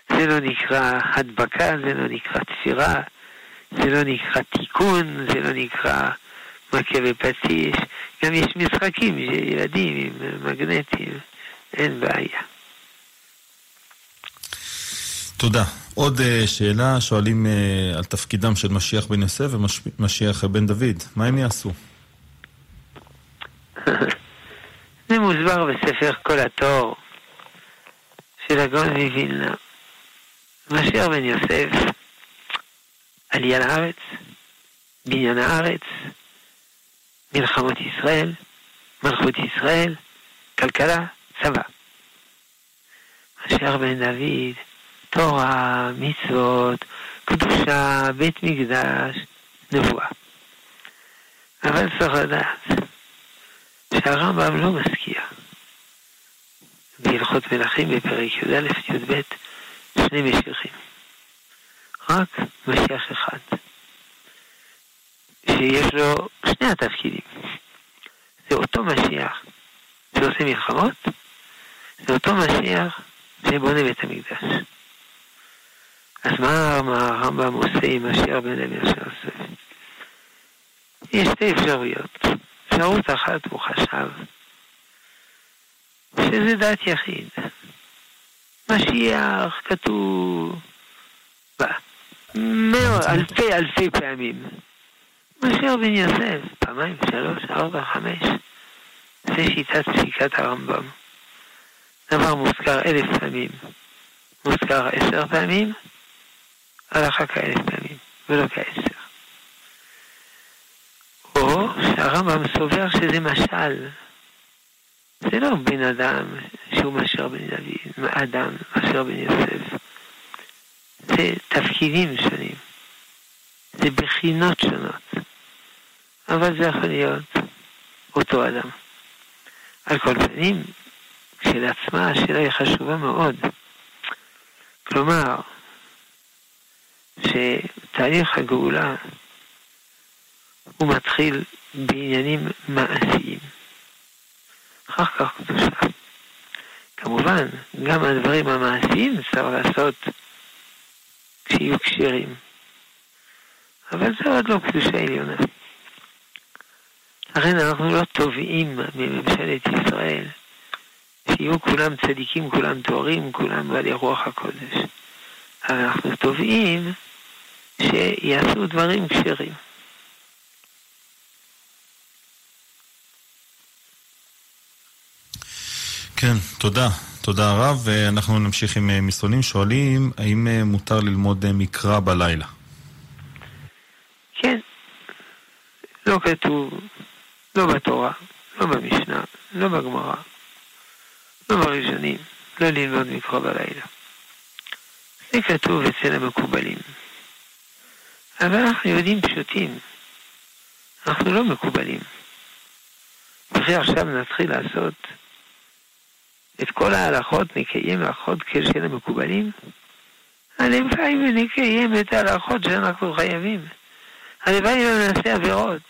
זה לא נקרא הדבקה, זה לא נקרא תפירה, זה לא נקרא תיקון, זה לא נקרא מכה ופטיש. גם יש משחקים ילדים עם מגנטים, אין בעיה. תודה. עוד uh, שאלה, שואלים uh, על תפקידם של משיח בן יוסף ומשיח בן דוד. מה הם יעשו? זה מוסבר בספר כל התור של הגאון מווילנה. משיח בן יוסף, עלייה לארץ, בניין הארץ, מלחמות ישראל, מלכות ישראל, כלכלה, צבא. משיח בן דוד, תורה, מצוות, קדושה, בית מקדש, נבואה. אבל צריך לדעת שהרמב"ם לא מזכיר. בהלכות מלכים בפרק י"א י"ב שני משיחים. רק משיח אחד. שיש לו שני התפקידים. זה אותו משיח שעושה מלחמות, זה אותו משיח שבונה בית המקדש. אז מה, מה הרמב"ם עושה עם משיח בן דוד שעושה? יש שתי אפשרויות. אפשרות אחת הוא חשב שזה דת יחיד. משיח כתוב מאות, אלפי אלפי פעמים. משיח בן יוסף, פעמיים, שלוש, ארבע, חמש. זה שיטת פסיקת הרמב"ם. דבר מוזכר אלף פעמים. מוזכר עשר פעמים. הלכה כאלף פעמים, ולא כעשר. או שהרמב"ם סובר שזה משל. זה לא בן אדם שהוא משר בן דוד, אדם משר בן יוסף. זה תפקידים שונים. זה בחינות שונות. אבל זה יכול להיות אותו אדם. על כל פנים, כשלעצמה, השאלה היא חשובה מאוד. כלומר, שתהליך הגאולה הוא מתחיל בעניינים מעשיים, אחר כך קדושה. כמובן גם הדברים המעשיים צריך לעשות כשיהיו קשירים, אבל זה עוד לא קדושה עליונה. לכן אנחנו לא תובעים מממשלת ישראל שיהיו כולם צדיקים, כולם תוארים, כולם בעלי רוח הקודש, אבל אנחנו תובעים שיעשו דברים כשרים. כן, תודה. תודה רב. ואנחנו נמשיך עם מסרונים. שואלים, האם מותר ללמוד מקרא בלילה? לא כתוב, לא בתורה, לא במשנה, לא בגמרא, לא בראשונים, לא ללמוד מקרא בלילה. זה כתוב אצל המקובלים. אבל אנחנו יהודים פשוטים, אנחנו לא מקובלים. ועכשיו נתחיל לעשות את כל ההלכות, נקיים הלכות כשל המקובלים. הלוואי ונקיים את ההלכות שאנחנו חייבים. הלוואי ונעשה עבירות.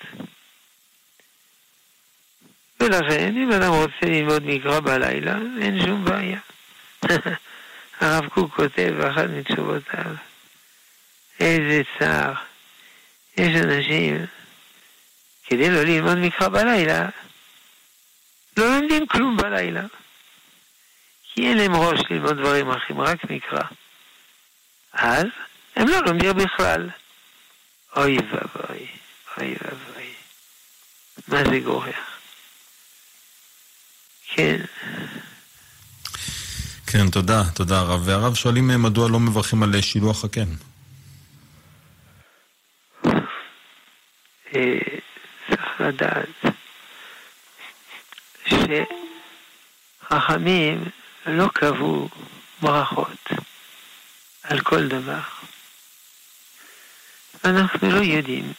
ולכן, אם אדם רוצה ללמוד מקרא בלילה, אין שום בעיה. הרב קוק כותב אחת מתשובותיו, איזה צער. יש אנשים, כדי לא ללמוד מקרא בלילה, לא לומדים כלום בלילה. כי אין להם ראש ללמוד דברים אחרים, רק מקרא. אז הם לא לומדים בכלל. אוי ובוי, אוי ובוי. מה זה גורח? כן. כן, תודה, תודה הרב. והרב שואלים מדוע לא מברכים על שילוח הקן. צריך לדעת שחכמים לא קבעו ברכות על כל דבר. אנחנו לא יודעים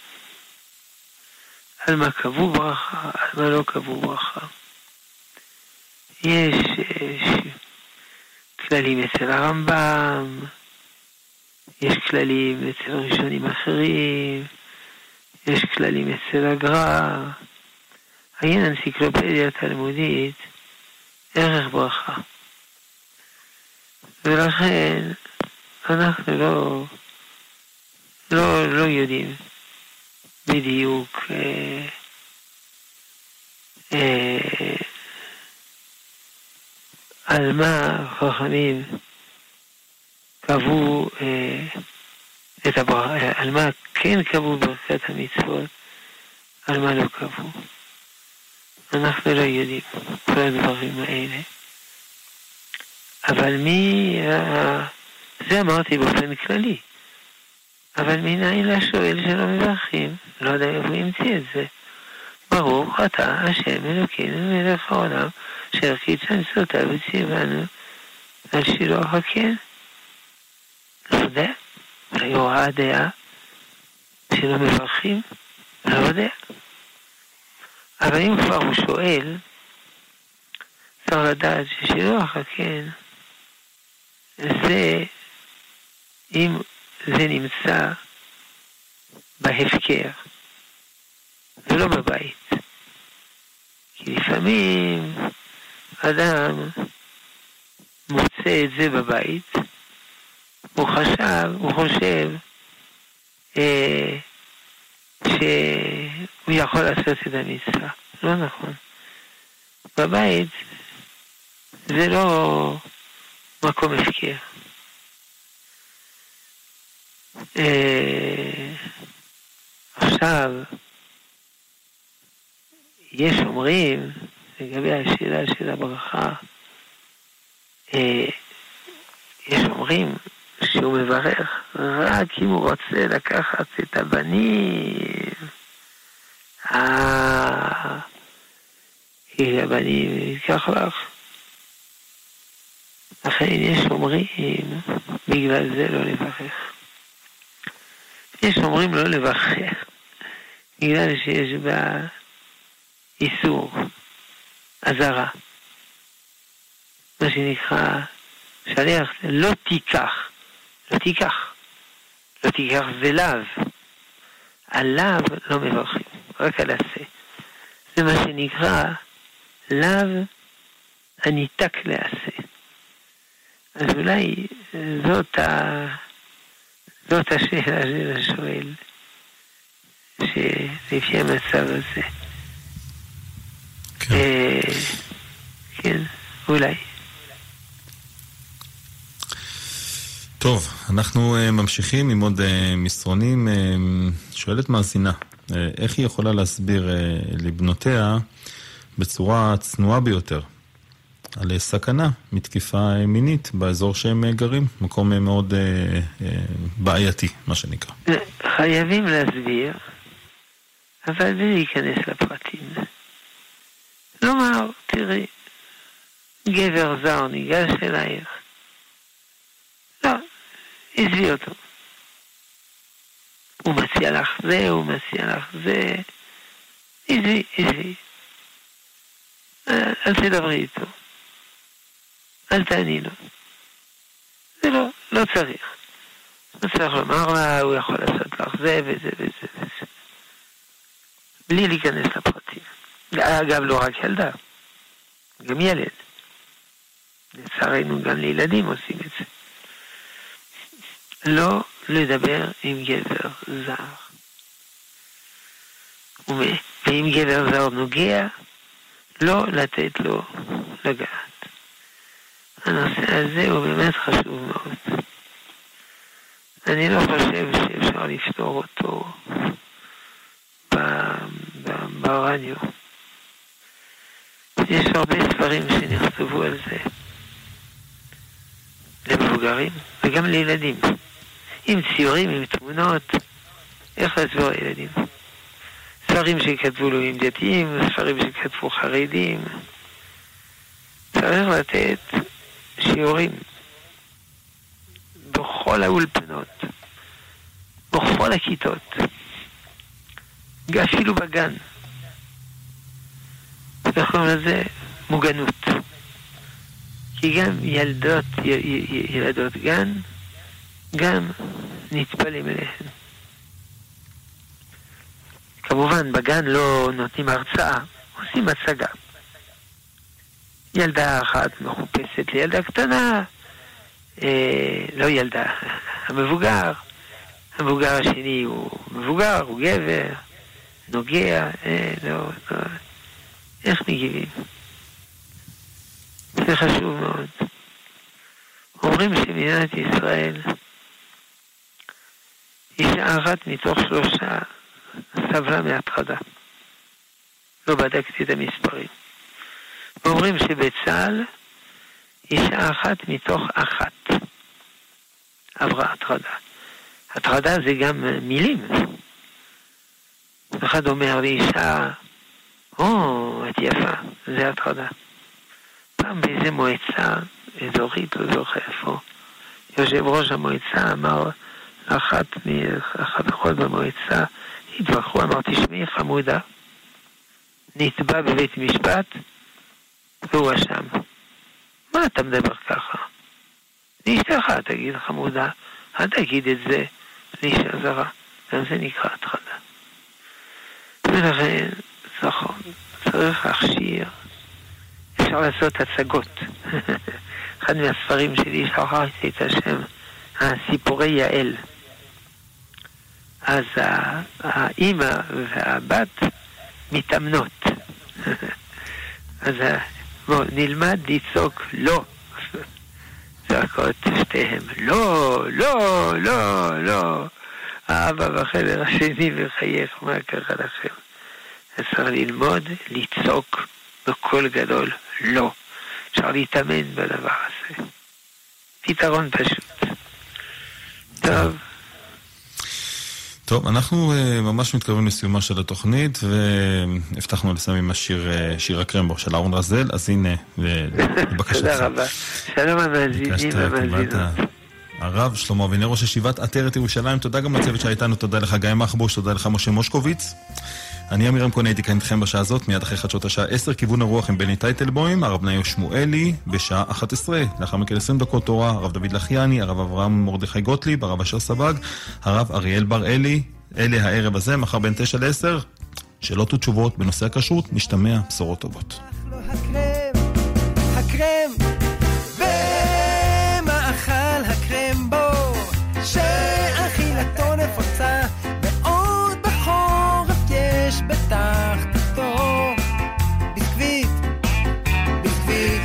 על מה קבעו ברכה, על מה לא קבעו ברכה. יש כללים אצל הרמב"ם, יש כללים אצל ראשונים אחרים, יש כללים אצל הגר"א. עיין אנציקלופדיה תלמודית, ערך ברכה. ולכן אנחנו לא, לא, לא יודעים בדיוק אה, אה, על מה חכמים קבעו אה, את הברכה, על מה כן קבעו ברכת המצוות, על מה לא קבעו. אנחנו לא יודעים כל הדברים האלה. אבל מי... זה אמרתי באופן כללי. אבל מנין לשואל שלא מברכים? לא יודע אם הוא ימציא את זה. ברוך אתה השם אלוקינו מלך העולם שהרכית שנסותה וציוונו על שילוח הקן. לא יודע. אולי הוראה הדעה שלא מברכים? לא יודע. אבל אם כבר הוא שואל, צריך לדעת ששילוח הקן, זה, אם זה נמצא בהפקר, ולא בבית. כי לפעמים אדם מוצא את זה בבית, הוא חשב, הוא חושב, אה, ש... הוא יכול לעשות את המצווה. לא נכון. בבית זה לא מקום הפקר. אה, עכשיו, יש אומרים, לגבי השאלה של הברכה, אה, יש אומרים שהוא מברך רק אם הוא רוצה לקחת את הבנים. אה, כי הבנים ייקח לך. לכן יש אומרים, בגלל זה לא לברך. יש אומרים לא לברך, בגלל שיש בה איסור, עזרה. מה שנקרא, שליח, לא תיקח, לא תיקח, לא תיקח זה לאו. עליו לא מברכים, רק על עשה. זה מה שנקרא, לאו הניתק לעשה. אז אולי זאת, ה... זאת השאלה של השואל, שלפי המצב הזה. כן. אה... כן, אולי. טוב, אנחנו ממשיכים עם עוד מסרונים. שואלת מאזינה, איך היא יכולה להסביר לבנותיה בצורה צנועה ביותר על סכנה מתקיפה מינית באזור שהם גרים, מקום מאוד בעייתי, מה שנקרא? חייבים להסביר אבל בלי להיכנס לפרטים. לומר, תראי, גבר זר ניגש אלייך. לא, עזבי אותו. הוא מציע לך זה, הוא מציע לך זה. עזבי, עזבי. אל תדברי איתו. אל תעני לו. זה לא, לא צריך. לא צריך לומר לה, הוא יכול לעשות לך זה וזה וזה וזה. בלי להיכנס לפרטים. אגב, לא רק ילדה. גם ילד. לצערנו גם לילדים עושים את זה. לא לדבר עם גבר זר. ואם גבר זר נוגע, לא לתת לו לגעת. הנושא הזה הוא באמת חשוב מאוד. אני לא חושב שאפשר לפתור אותו ברדיו. יש הרבה ספרים שנכתבו על זה. למבוגרים וגם לילדים. עם ציורים, עם תמונות. איך לצבור ילדים? ספרים שכתבו לו עם דתיים, ספרים שכתבו חרדים. צריך לתת שיעורים. בכל האולפנות. בכל הכיתות. אפילו בגן. אנחנו לזה מוגנות. כי גם ילדות, ילדות גן, גם נטפלים אליהן. כמובן, בגן לא נותנים הרצאה, עושים הצגה. ילדה אחת מחופשת לילדה קטנה, אה, לא ילדה, המבוגר. המבוגר השני הוא מבוגר, הוא גבר, נוגע, אה, לא, לא. איך מגיבים? זה חשוב מאוד. אומרים שמדינת ישראל אישה אחת מתוך שלושה סבלה מהטרדה. לא בדקתי את המספרים. אומרים שבצהל אישה אחת מתוך אחת עברה הטרדה. הטרדה זה גם מילים. אחד אומר לאישה, או, את יפה, זה הטרדה. פעם באיזה מועצה אזורית, לא זוכר איפה, יושב ראש המועצה אמר לאחת מהחברות במועצה, התווכחו, אמר, תשמעי חמודה, נתבע בבית משפט, והוא אשם. מה אתה מדבר ככה? לאשתך, תגיד חמודה, אל תגיד את זה לאישה זרה. גם זה נקרא הטרדה. ולכן, נכון, צריך להכשיר. אפשר לעשות הצגות. אחד מהספרים שלי שכחתי את השם, הסיפורי יעל. אז האמא והבת מתאמנות. אז בוא, נלמד לצעוק לא. צעקות שתיהם לא, לא, לא, לא. האבא בחדר השני וחייך, מה קרה לכם? אפשר ללמוד, לצעוק בקול גדול, לא. אפשר להתאמן בדבר הזה. פתרון פשוט. טוב. טוב, אנחנו uh, ממש מתקרבים לסיומה של התוכנית, והבטחנו לסיים עם השיר, uh, שיר הקרמבו של ארון רזל, אז הנה, בבקשה. תודה רבה. שלום המאזינים והמאזינות. הרב שלמה אבינר, ראש ישיבת עטרת ירושלים, תודה גם לצוות שהייתנו, תודה לך חגי מחבוש, תודה לך משה מושקוביץ. אני אמירם קונה, הייתי כאן איתכם בשעה הזאת, מיד אחרי חדשות השעה עשר, כיוון הרוח עם בני טייטל בוים, הרב נחיה שמואלי, בשעה אחת עשרה, לאחר מכן עשרים דקות תורה, הרב דוד לחיאני, הרב אברהם מורדכי גוטליב, הרב אשר סבג, הרב אריאל בר אלי, אלה הערב הזה, מחר בין תשע לעשר, שאלות ותשובות בנושא הכשרות, נשתמע בשורות טובות. שאכילתו נפוצה מאוד בחורף יש בתחתתו ביסקוויט, ביסקוויט,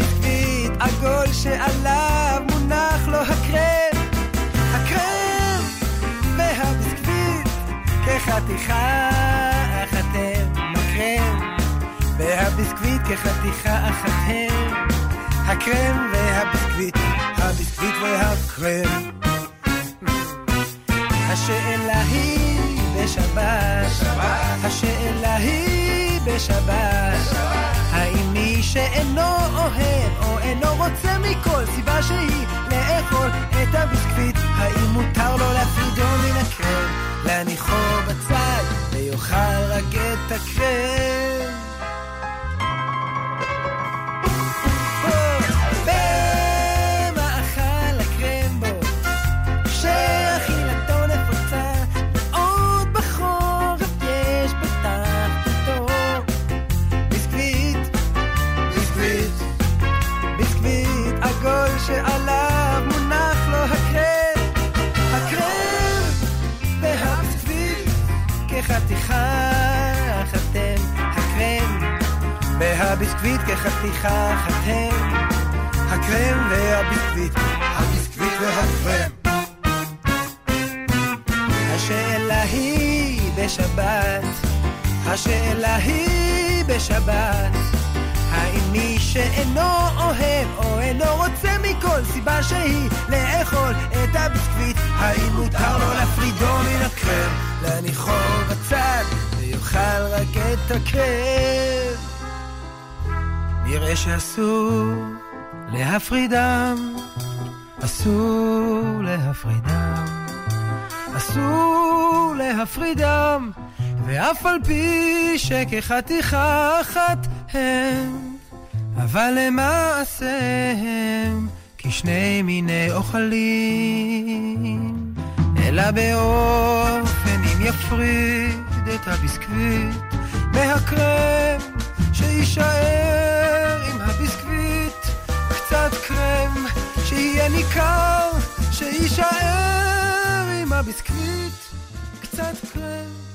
ביסקוויט עגול שעליו מונח לו הקרם, הקרם והביסקוויט כחתיכה אחת הם, הקרם והביסקוויט כחתיכה אחת הם, הקרם והביסקוויט, הביסקוויט והקרם. השאלה היא בשבת, השאלה היא בשבת, האם מי שאינו אוהב או אינו רוצה מכל סיבה שהיא לאכול את הביסקוויט, האם מותר לו להפרידו מן הקרם, להניחו בצד ויאכל רק את הקרם? שעליו מונח לו הקרם, הקרם והביסקוויט כחתיכה חתם, הקרם והביסקוויט כחתיכה חתם, הקרם והביסקוויט, הביסקוויט והקרם. השאלה היא בשבת, השאלה היא בשבת, האם מי שאינו אוהב או אינו רוצה מכל סיבה שהיא לאכול את הביסקוויט, האם מותר לו להפרידו מן הקרם, להניחו בצד ויאכל רק את הקרם? נראה שאסור להפרידם, אסור להפרידם, אסור להפרידם, ואף על פי שכחתיכה אחת הם, אבל למעשה הם כשני מיני אוכלים, אלא באופן אם יפריד את הביסקוויט מהקרם, שישאר עם הביסקוויט קצת קרם, שיהיה ניכר, שישאר עם הביסקוויט קצת קרם.